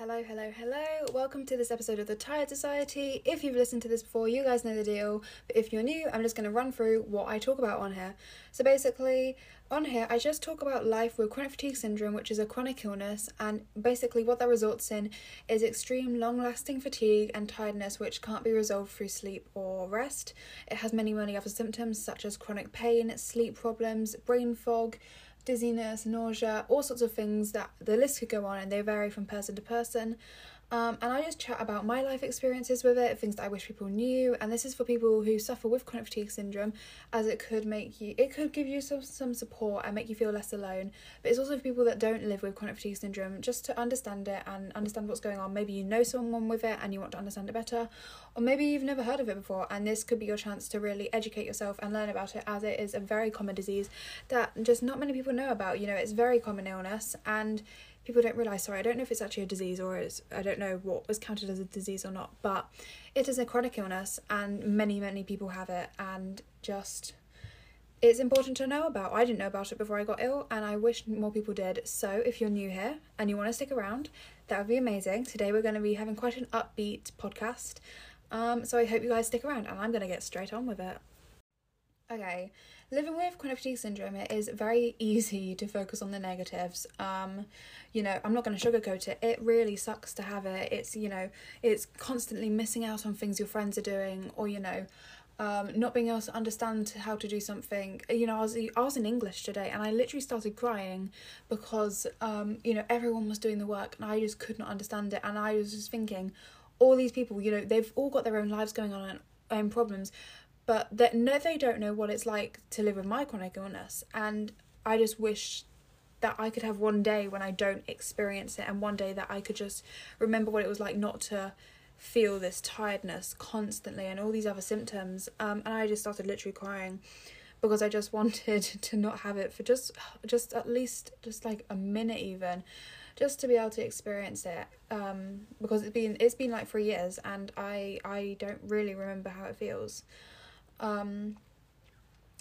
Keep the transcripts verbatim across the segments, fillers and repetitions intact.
Hello, hello, hello. Welcome to this episode of The Tired Society. If you've listened to this before, you guys know the deal. But if you're new, I'm just going to run through what I talk about on here. So basically, on here, I just talk about life with chronic fatigue syndrome, which is a chronic illness. And basically what that results in is extreme long-lasting fatigue and tiredness, which can't be resolved through sleep or rest. It has many, many other symptoms, such as chronic pain, sleep problems, brain fog, dizziness, nausea, all sorts of things. That the list could go on, and they vary from person to person. Um, and I just chat about my life experiences with it, things that I wish people knew. And this is for people who suffer with chronic fatigue syndrome, as it could make you, it could give you some, some support and make you feel less alone. But it's also for people that don't live with chronic fatigue syndrome, just to understand it and understand what's going on. Maybe you know someone with it and you want to understand it better, or maybe you've never heard of it before, and this could be your chance to really educate yourself and learn about it, as it is a very common disease that just not many people know about. You know, it's a very common illness, and people don't realise, sorry, I don't know if it's actually a disease or it's, I don't know what was counted as a disease or not, but it is a chronic illness and many, many people have it, and just, it's important to know about. I didn't know about it before I got ill, and I wish more people did. So if you're new here and you want to stick around, that would be amazing. Today we're going to be having quite an upbeat podcast, um, so I hope you guys stick around, and I'm going to get straight on with it. Okay, living with chronic fatigue syndrome, it is very easy to focus on the negatives. Um, you know, I'm not going to sugarcoat it. It really sucks to have it. It's, you know, it's constantly missing out on things your friends are doing, or, you know, um, not being able to understand how to do something. You know, I was, I was in English today, and I literally started crying because, um, you know, everyone was doing the work and I just could not understand it. And I was just thinking, all these people, you know, they've all got their own lives going on and own problems, but that no, they don't know what it's like to live with my chronic illness. And I just wish that I could have one day when I don't experience it, and one day that I could just remember what it was like not to feel this tiredness constantly and all these other symptoms. Um, and I just started literally crying because I just wanted to not have it for just, just at least just like a minute even, just to be able to experience it. Um, because it's been it's been like three years, and I I don't really remember how it feels. Um,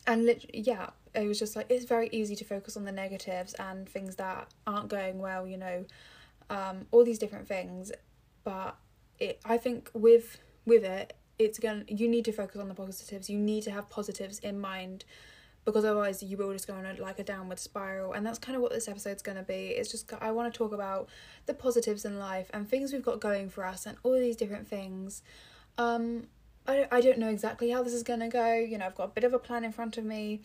and lit- yeah, it was just like, it's very easy to focus on the negatives and things that aren't going well, you know, um, all these different things. But it, I think with, with it, it's gonna, you need to focus on the positives. You need to have positives in mind, because otherwise you will just go on a, like a downward spiral. And that's kind of what this episode's going to be. It's just, I want to talk about the positives in life and things we've got going for us and all these different things. Um, I don't know exactly how this is going to go. You know, I've got a bit of a plan in front of me,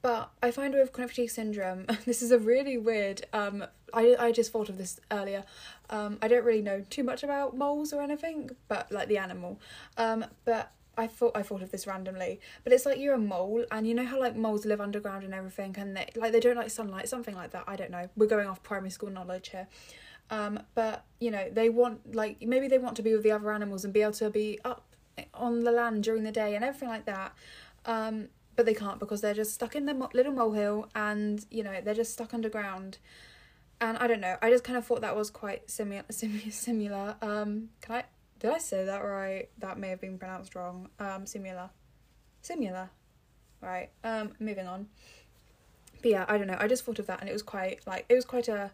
but I find with chronic fatigue syndrome, this is a really weird, um, I, I just thought of this earlier, um, I don't really know too much about moles or anything, but like the animal, um, but I thought I thought of this randomly, but it's like you're a mole, and you know how like moles live underground and everything, and they, like they don't like sunlight, something like that, I don't know, we're going off primary school knowledge here. Um, but, you know, they want, like, maybe they want to be with the other animals and be able to be up on the land during the day and everything like that, um but they can't, because they're just stuck in their mo- little molehill, and you know, they're just stuck underground. And I don't know, I just kind of thought that was quite similar similar similar. Um can I did I say that right? That may have been pronounced wrong. um similar similar, right? Um moving on. But yeah, I don't know, I just thought of that, and it was quite like it was quite a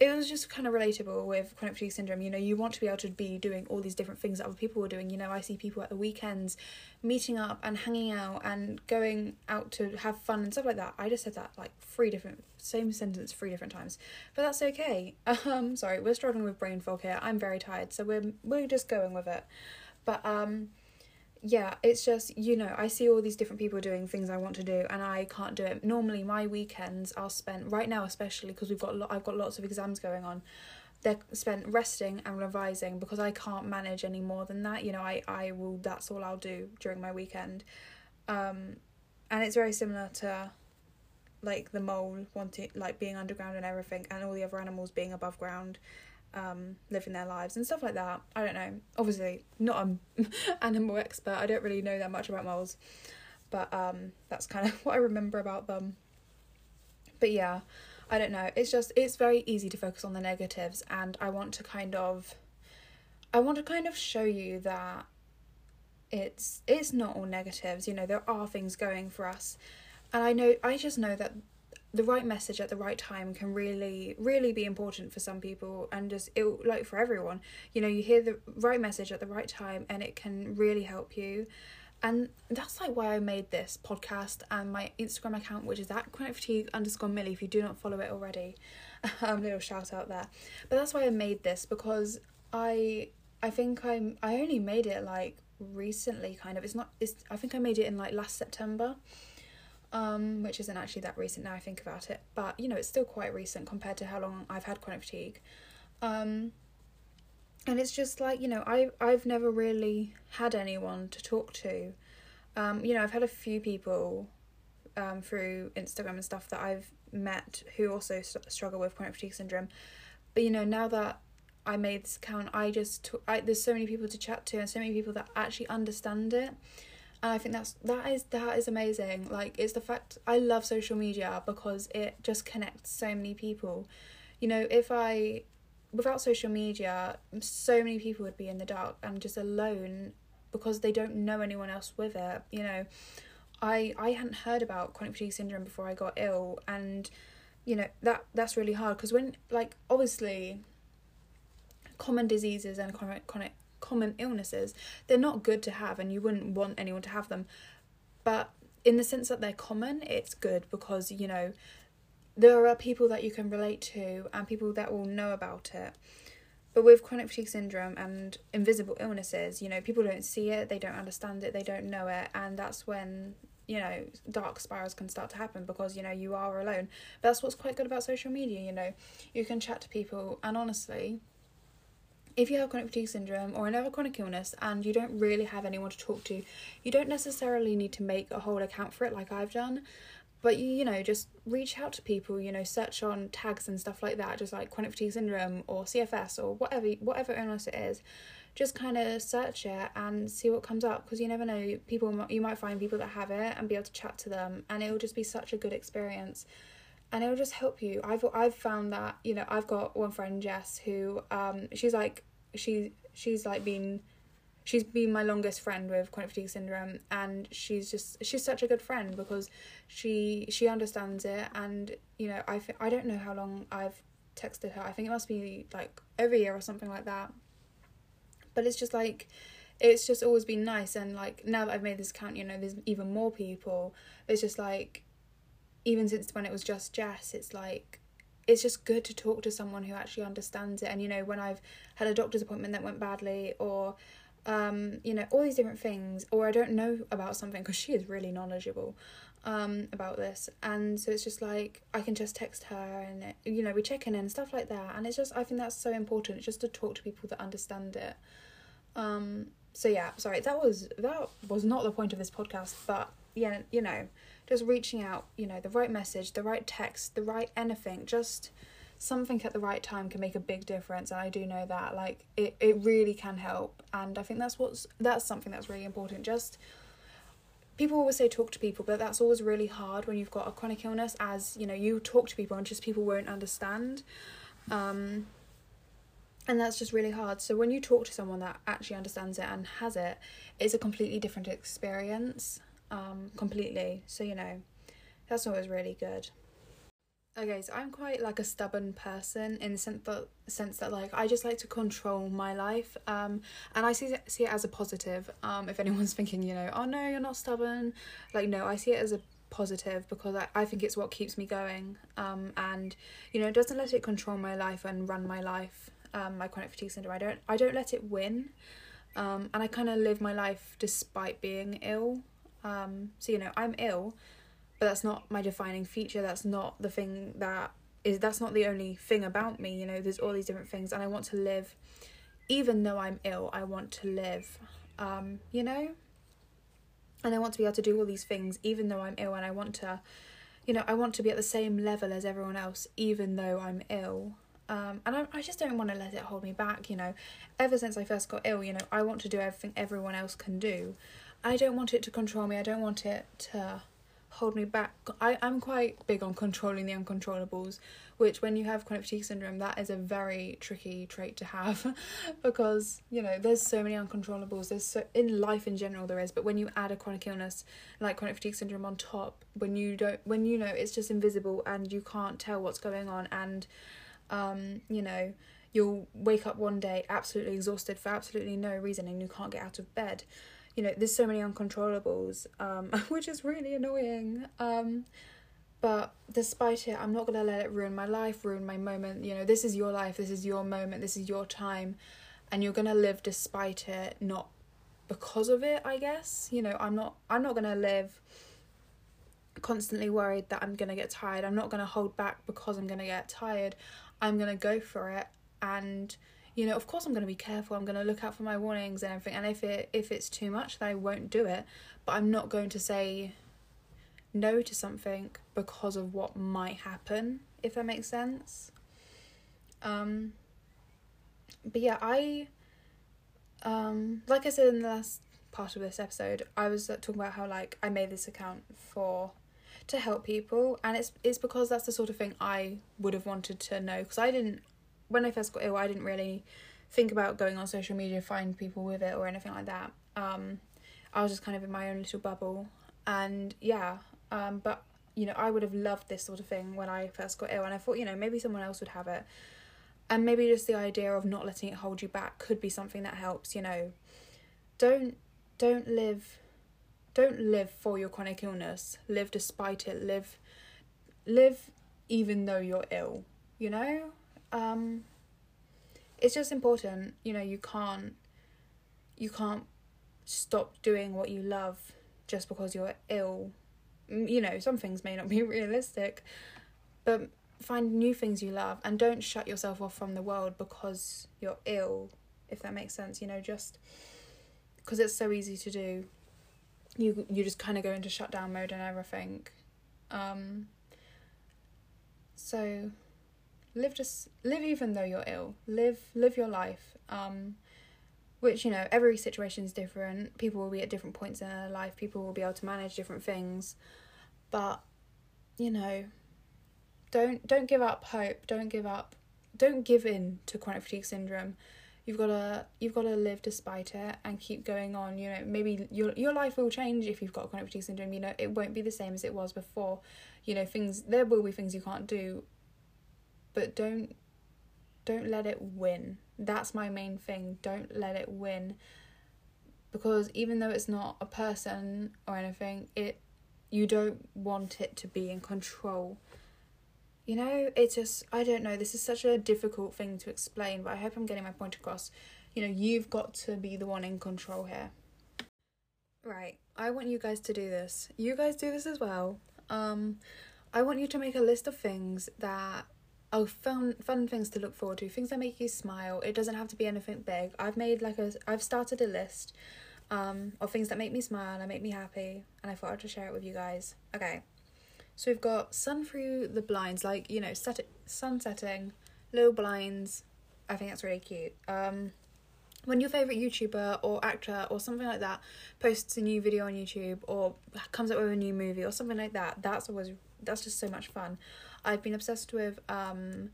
it was just kind of relatable with chronic fatigue syndrome. You know, you want to be able to be doing all these different things that other people are doing. You know, I see people at the weekends meeting up and hanging out and going out to have fun and stuff like that. I just said that like three different, same sentence three different times, but that's okay. Um, sorry, we're struggling with brain fog here. I'm very tired, so we're, we're just going with it. But, um, yeah, it's just, you know, I see all these different people doing things I want to do, and I can't do it. Normally my weekends are spent, right now especially, because we've got lo- I've got lots of exams going on, they're spent resting and revising, because I can't manage any more than that. You know, I, I will, that's all I'll do during my weekend. Um, and it's very similar to like the mole wanting, like being underground and everything, and all the other animals being above ground. Um, living their lives and stuff like that. I don't know, obviously not an animal expert, I don't really know that much about moles, but um, that's kind of what I remember about them. But yeah, I don't know, it's just, it's very easy to focus on the negatives, and I want to kind of, I want to kind of show you that it's, it's not all negatives. You know, there are things going for us, and I know, I just know that the right message at the right time can really, really be important for some people, and just it like for everyone. You know, you hear the right message at the right time and it can really help you. And that's like why I made this podcast and my Instagram account, which is at chronic fatigue underscore Millie, if you do not follow it already. Um, little shout out there. But that's why I made this, because I I think I'm I only made it like recently, kind of. It's not it's I think I made it in like last September. Um, which isn't actually that recent now I think about it. But, you know, it's still quite recent compared to how long I've had chronic fatigue. Um, and it's just like, you know, I, I've never really had anyone to talk to. Um, you know, I've had a few people um, through Instagram and stuff that I've met who also st- struggle with chronic fatigue syndrome. But, you know, now that I made this account, I just, t- I, there's so many people to chat to and so many people that actually understand it. And I think that's that is that is amazing. Like, it's the fact I love social media because it just connects so many people. You know, if I without social media, so many people would be in the dark and just alone because they don't know anyone else with it. You know, I I hadn't heard about chronic fatigue syndrome before I got ill, and you know that that's really hard because when like obviously common diseases and chronic chronic. common illnesses, they're not good to have and you wouldn't want anyone to have them, but in the sense that they're common, it's good because you know there are people that you can relate to and people that will know about it. But with chronic fatigue syndrome and invisible illnesses, you know, people don't see it, they don't understand it, they don't know it, and that's when you know dark spirals can start to happen because you know you are alone. But that's what's quite good about social media. You know, you can chat to people, and honestly, if you have chronic fatigue syndrome or another chronic illness and you don't really have anyone to talk to, you don't necessarily need to make a whole account for it like I've done. But, you, you know, just reach out to people, you know, search on tags and stuff like that, just like chronic fatigue syndrome or C F S or whatever, whatever illness it is. Just kind of search it and see what comes up, because you never know, people you might find people that have it and be able to chat to them, and it'll just be such a good experience. And it'll just help you. I've I've found that, you know, I've got one friend, Jess, who um she's like she she's like been she's been my longest friend with chronic fatigue syndrome, and she's just she's such a good friend because she she understands it. And you know, I I don't know how long I've texted her. I think it must be like over a year or something like that. But it's just like it's just always been nice, and like now that I've made this account, you know, there's even more people. It's just like, even since when it was just Jess, it's like, it's just good to talk to someone who actually understands it. And, you know, when I've had a doctor's appointment that went badly, or, um, you know, all these different things, or I don't know about something, because she is really knowledgeable um, about this. And so it's just like, I can just text her and, it, you know, we check in and stuff like that. And it's just, I think that's so important, just to talk to people that understand it. Um, so, yeah, sorry, that was, that was not the point of this podcast, but yeah, you know, just reaching out, you know, the right message, the right text, the right anything, just something at the right time can make a big difference. And I do know that, like, it, it really can help. And I think that's what's, that's something that's really important. Just, people always say talk to people, but that's always really hard when you've got a chronic illness, as, you know, you talk to people and just people won't understand. Um, and that's just really hard. So when you talk to someone that actually understands it and has it, it's a completely different experience. Um, completely. So, you know, that's always really good. Okay, so I'm quite like a stubborn person in the sense that, sense that like I just like to control my life, um, and I see it, see it as a positive. Um, if anyone's thinking, you know, oh no, you're not stubborn, like no, I see it as a positive, because I, I think it's what keeps me going, um, and you know, doesn't let it control my life and run my life. Um, my chronic fatigue syndrome, I don't I don't let it win, um, and I kind of live my life despite being ill. Um, so, you know, I'm ill, but that's not my defining feature. That's not the thing that is, that's not the only thing about me. You know, there's all these different things, and I want to live, even though I'm ill, I want to live, um, you know, and I want to be able to do all these things, even though I'm ill. And I want to, you know, I want to be at the same level as everyone else, even though I'm ill. Um, and I, I just don't want to let it hold me back. You know, ever since I first got ill, you know, I want to do everything everyone else can do. I don't want it to control me. I don't want it to hold me back. I am quite big on controlling the uncontrollables, which when you have chronic fatigue syndrome, that is a very tricky trait to have because, you know, there's so many uncontrollables. There's so, in life in general there is, but when you add a chronic illness like chronic fatigue syndrome on top, when you don't, when you know it's just invisible and you can't tell what's going on, and um, you know, you'll wake up one day absolutely exhausted for absolutely no reason and you can't get out of bed. You know, there's so many uncontrollables, um, which is really annoying. Um, but despite it, I'm not going to let it ruin my life, ruin my moment. You know, this is your life, this is your moment, this is your time. And you're going to live despite it, not because of it, I guess. You know, I'm not, I'm not going to live constantly worried that I'm going to get tired. I'm not going to hold back because I'm going to get tired. I'm going to go for it. And you know, of course I'm going to be careful, I'm going to look out for my warnings and everything, and if it if it's too much, then I won't do it, but I'm not going to say no to something because of what might happen, if that makes sense. Um, but yeah, I, um, like I said in the last part of this episode, I was talking about how, like, I made this account for... to help people, and it's it's because that's the sort of thing I would have wanted to know, because I didn't... when I first got ill, I didn't really think about going on social media, find people with it or anything like that. Um, I was just kind of in my own little bubble. And yeah, um, but, you know, I would have loved this sort of thing when I first got ill. And I thought, you know, maybe someone else would have it. And maybe just the idea of not letting it hold you back could be something that helps, you know. Don't, don't live, don't live for your chronic illness. Live despite it. Live, live even though you're ill, you know? Um, it's just important, you know, you can't, you can't stop doing what you love just because you're ill. You know, some things may not be realistic, but find new things you love and don't shut yourself off from the world because you're ill, if that makes sense. You know, just because it's so easy to do, you, you just kind of go into shutdown mode and everything. Um, so... Live just live even though you're ill. Live live your life. Um, which, you know, every situation is different. People will be at different points in their life. People will be able to manage different things. But, you know, don't don't give up hope. Don't give up. Don't give in to chronic fatigue syndrome. You've gotta you've gotta live despite it and keep going on. You know, maybe your your life will change if you've got chronic fatigue syndrome. You know, it won't be the same as it was before. You know, things there will be things you can't do. But don't, don't let it win. That's my main thing. Don't let it win. Because even though it's not a person or anything, it, you don't want it to be in control. You know, it's just, I don't know. This is such a difficult thing to explain, but I hope I'm getting my point across. You know, you've got to be the one in control here. Right. I want you guys to do this. You guys do this as well. Um, I want you to make a list of things that... Oh, fun, fun things to look forward to, things that make you smile. It doesn't have to be anything big. I've made like a, I've started a list um, of things that make me smile and make me happy, and I thought I'd just share it with you guys. Okay, so we've got sun through the blinds, like, you know, set, sun setting, little blinds. I think that's really cute. Um, when your favourite YouTuber or actor or something like that posts a new video on YouTube or comes up with a new movie or something like that, that's always, that's just so much fun. I've been obsessed with um,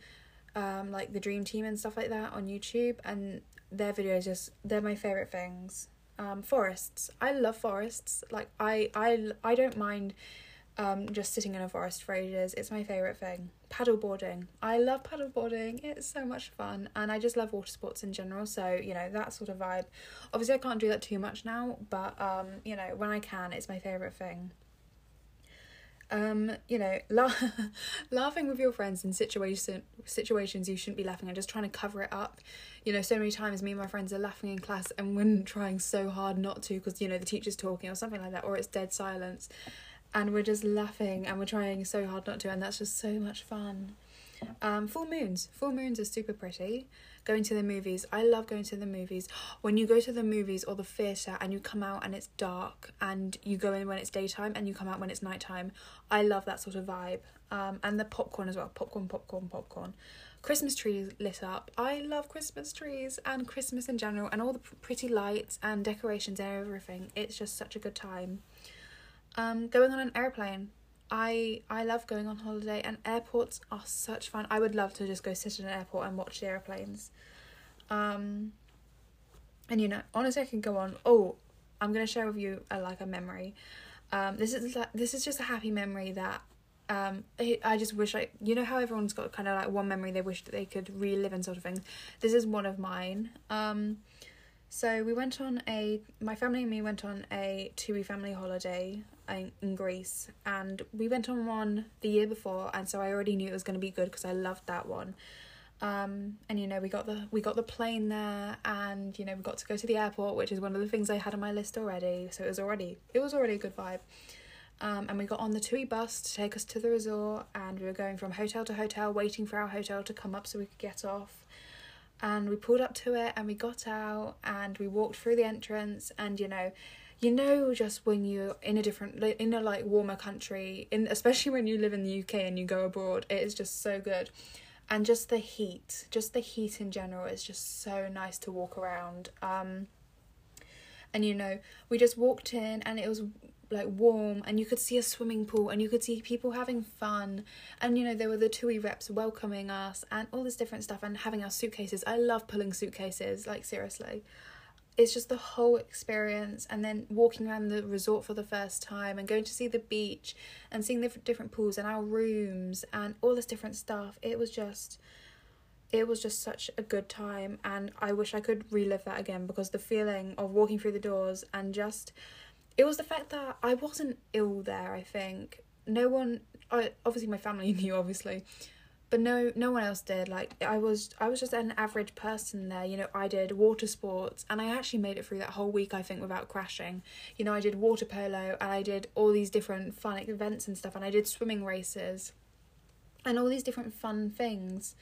um, like the Dream Team and stuff like that on YouTube, and their videos just, they're my favourite things. Um, forests. I love forests. Like, I, I, I don't mind um, just sitting in a forest for ages. It's my favourite thing. Paddleboarding. I love paddleboarding. It's so much fun, and I just love water sports in general, so, you know, that sort of vibe. Obviously, I can't do that too much now, but, um, you know, when I can, it's my favourite thing. Um, you know, la- laughing with your friends in situation situations you shouldn't be laughing and just trying to cover it up. You know, so many times me and my friends are laughing in class and we're trying so hard not to because, you know, the teacher's talking or something like that, or it's dead silence, and we're just laughing and we're trying so hard not to, and that's just so much fun. Um, full moons. Full moons are super pretty. Going to the movies. I love going to the movies. When you go to the movies or the theatre and you come out and it's dark and you go in when it's daytime and you come out when it's nighttime. I love that sort of vibe. Um, and the popcorn as well. Popcorn, popcorn, popcorn. Christmas trees lit up. I love Christmas trees and Christmas in general and all the pretty lights and decorations and everything. It's just such a good time. Um, going on an airplane. I I love going on holiday, and airports are such fun. I would love to just go sit in an airport and watch the airplanes. Um, and you know, honestly, I can go on. Oh, I'm gonna share with you a, like a memory. Um, this is like this is just a happy memory that um I, I just wish I. You know how everyone's got kind of like one memory they wish that they could relive and sort of things. This is one of mine. Um, so we went on a my family and me went on a two-week family holiday in Greece, and we went on one the year before, and so I already knew it was going to be good because I loved that one. Um and you know, we got the we got the plane there, and you know, we got to go to the airport, which is one of the things I had on my list already, so it was already it was already a good vibe. Um and we got on the TUI bus to take us to the resort, and we were going from hotel to hotel waiting for our hotel to come up so we could get off. And we pulled up to it, and we got out, and we walked through the entrance, and you know You know, just when you're in a different, in a like warmer country, in especially when you live in the U K and you go abroad, it is just so good. And just the heat, just the heat in general is just so nice to walk around. Um, and you know, we just walked in, and it was like warm, and you could see a swimming pool, and you could see people having fun. And you know, there were the TUI reps welcoming us and all this different stuff, and having our suitcases. I love pulling suitcases, like seriously. It's just the whole experience, and then walking around the resort for the first time, and going to see the beach, and seeing the different pools and our rooms and all this different stuff. It was just, it was just such a good time, and I wish I could relive that again, because the feeling of walking through the doors and just, it was the fact that I wasn't ill there. I think no one, obviously my family knew, obviously. But no, no one else did. Like I was, I was just an average person there. You know, I did water sports, and I actually made it through that whole week, I think, without crashing. You know, I did water polo, and I did all these different fun events and stuff, and I did swimming races, and all these different fun things.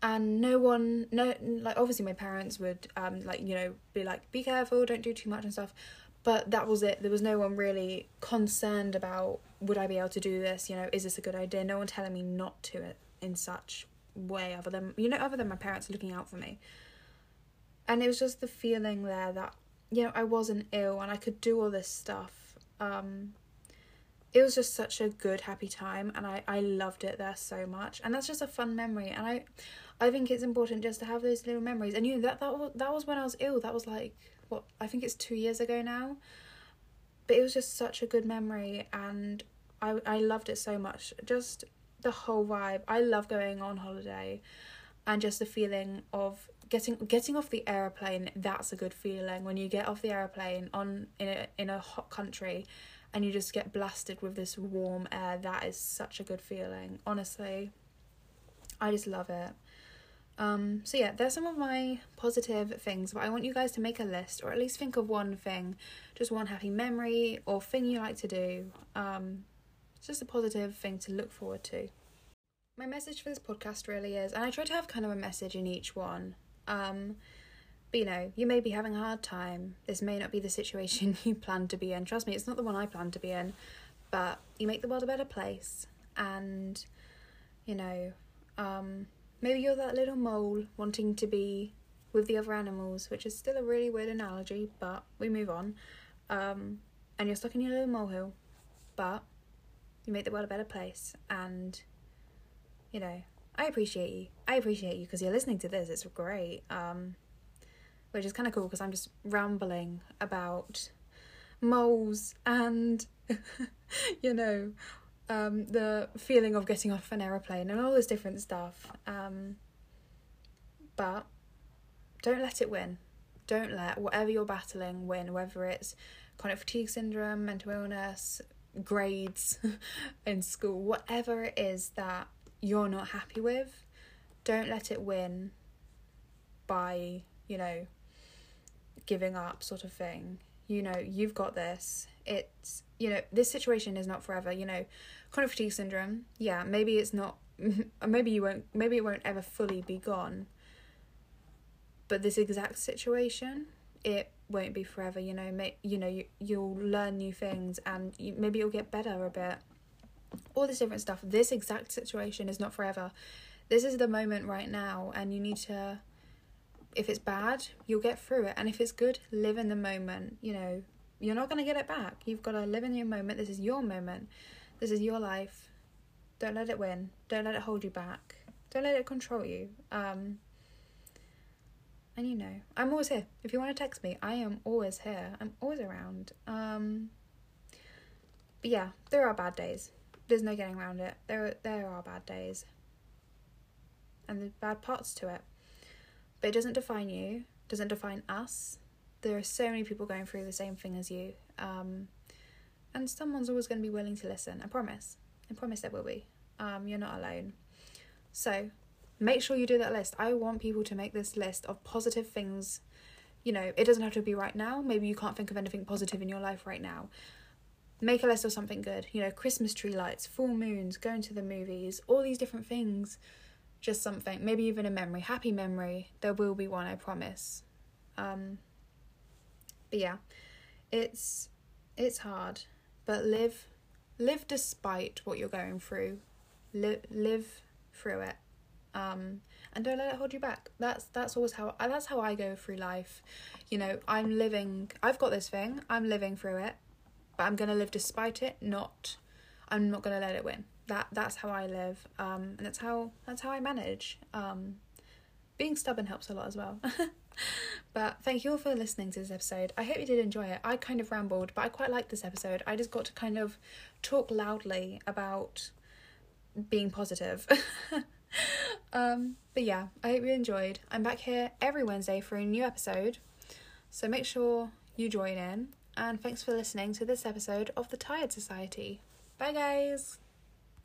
And no one, no, like obviously my parents would, um, like you know, be like, be careful, don't do too much and stuff. But that was it. There was no one really concerned about, would I be able to do this? You know, is this a good idea? No one telling me not to it in such way, other than, you know, other than my parents looking out for me. And it was just the feeling there that, you know, I wasn't ill and I could do all this stuff. Um, it was just such a good, happy time. And I, I loved it there so much. And that's just a fun memory. And I I think it's important just to have those little memories. And you know, that, that, was, that was when I was ill. That was like... what I think it's two years ago now, but it was just such a good memory, and I I loved it so much. Just the whole vibe. I love going on holiday, and just the feeling of getting getting off the airplane. That's a good feeling when you get off the airplane on in a in a hot country, and you just get blasted with this warm air. That is such a good feeling. Honestly, I just love it. Um, so yeah, there's some of my positive things, but I want you guys to make a list, or at least think of one thing, just one happy memory or thing you like to do. Um, it's just a positive thing to look forward to. My message for this podcast really is, and I try to have kind of a message in each one, um, but you know, you may be having a hard time. This may not be the situation you planned to be in. Trust me, it's not the one I planned to be in, but you make the world a better place. And, you know, um... maybe you're that little mole wanting to be with the other animals, which is still a really weird analogy, but we move on. Um, and you're stuck in your little molehill, but you make the world a better place. And, you know, I appreciate you. I appreciate you because you're listening to this. It's great. Um, which is kind of cool because I'm just rambling about moles and, you know... Um, the feeling of getting off an aeroplane and all this different stuff. Um, but don't let it win. Don't let whatever you're battling win, whether it's chronic fatigue syndrome, mental illness, grades in school, whatever it is that you're not happy with, don't let it win by, you know, giving up sort of thing. You know, you've got this. It's, you know, this situation is not forever. You know, chronic fatigue syndrome, yeah, maybe it's not, maybe you won't, maybe it won't ever fully be gone. But this exact situation, it won't be forever. You know, may, you know, you, you'll learn new things, and you, maybe you'll get better a bit. All this different stuff. This exact situation is not forever. This is the moment right now, and you need to, if it's bad, you'll get through it. And if it's good, live in the moment, you know. You're not going to get it back. You've got to live in your moment. This is your moment. This is your life. Don't let it win. Don't let it hold you back. Don't let it control you. Um, and you know, I'm always here. If you want to text me, I am always here. I'm always around. Um, but yeah, there are bad days. There's no getting around it. There, there are bad days. And there's bad parts to it. But it doesn't define you. Doesn't define us. There are so many people going through the same thing as you. Um, and someone's always going to be willing to listen. I promise. I promise there will be. Um, you're not alone. So make sure you do that list. I want people to make this list of positive things. You know, it doesn't have to be right now. Maybe you can't think of anything positive in your life right now. Make a list of something good. You know, Christmas tree lights, full moons, going to the movies, all these different things. Just something. Maybe even a memory. Happy memory. There will be one, I promise. Um... But yeah, it's it's hard, but live live despite what you're going through. Live live through it, um, and don't let it hold you back. That's that's always how that's how I go through life. You know, I'm living. I've got this thing. I'm living through it, but I'm gonna live despite it. Not, I'm not gonna let it win. That that's how I live, um, and that's how that's how I manage. Um, being stubborn helps a lot as well. But thank you all for listening to this episode. I hope you did enjoy it. I kind of rambled, but I quite liked this episode. I just got to kind of talk loudly about being positive. um, but yeah, I hope you enjoyed. I'm back here every Wednesday for a new episode, so make sure you join in. And thanks for listening to this episode of The Tired Society. Bye, guys.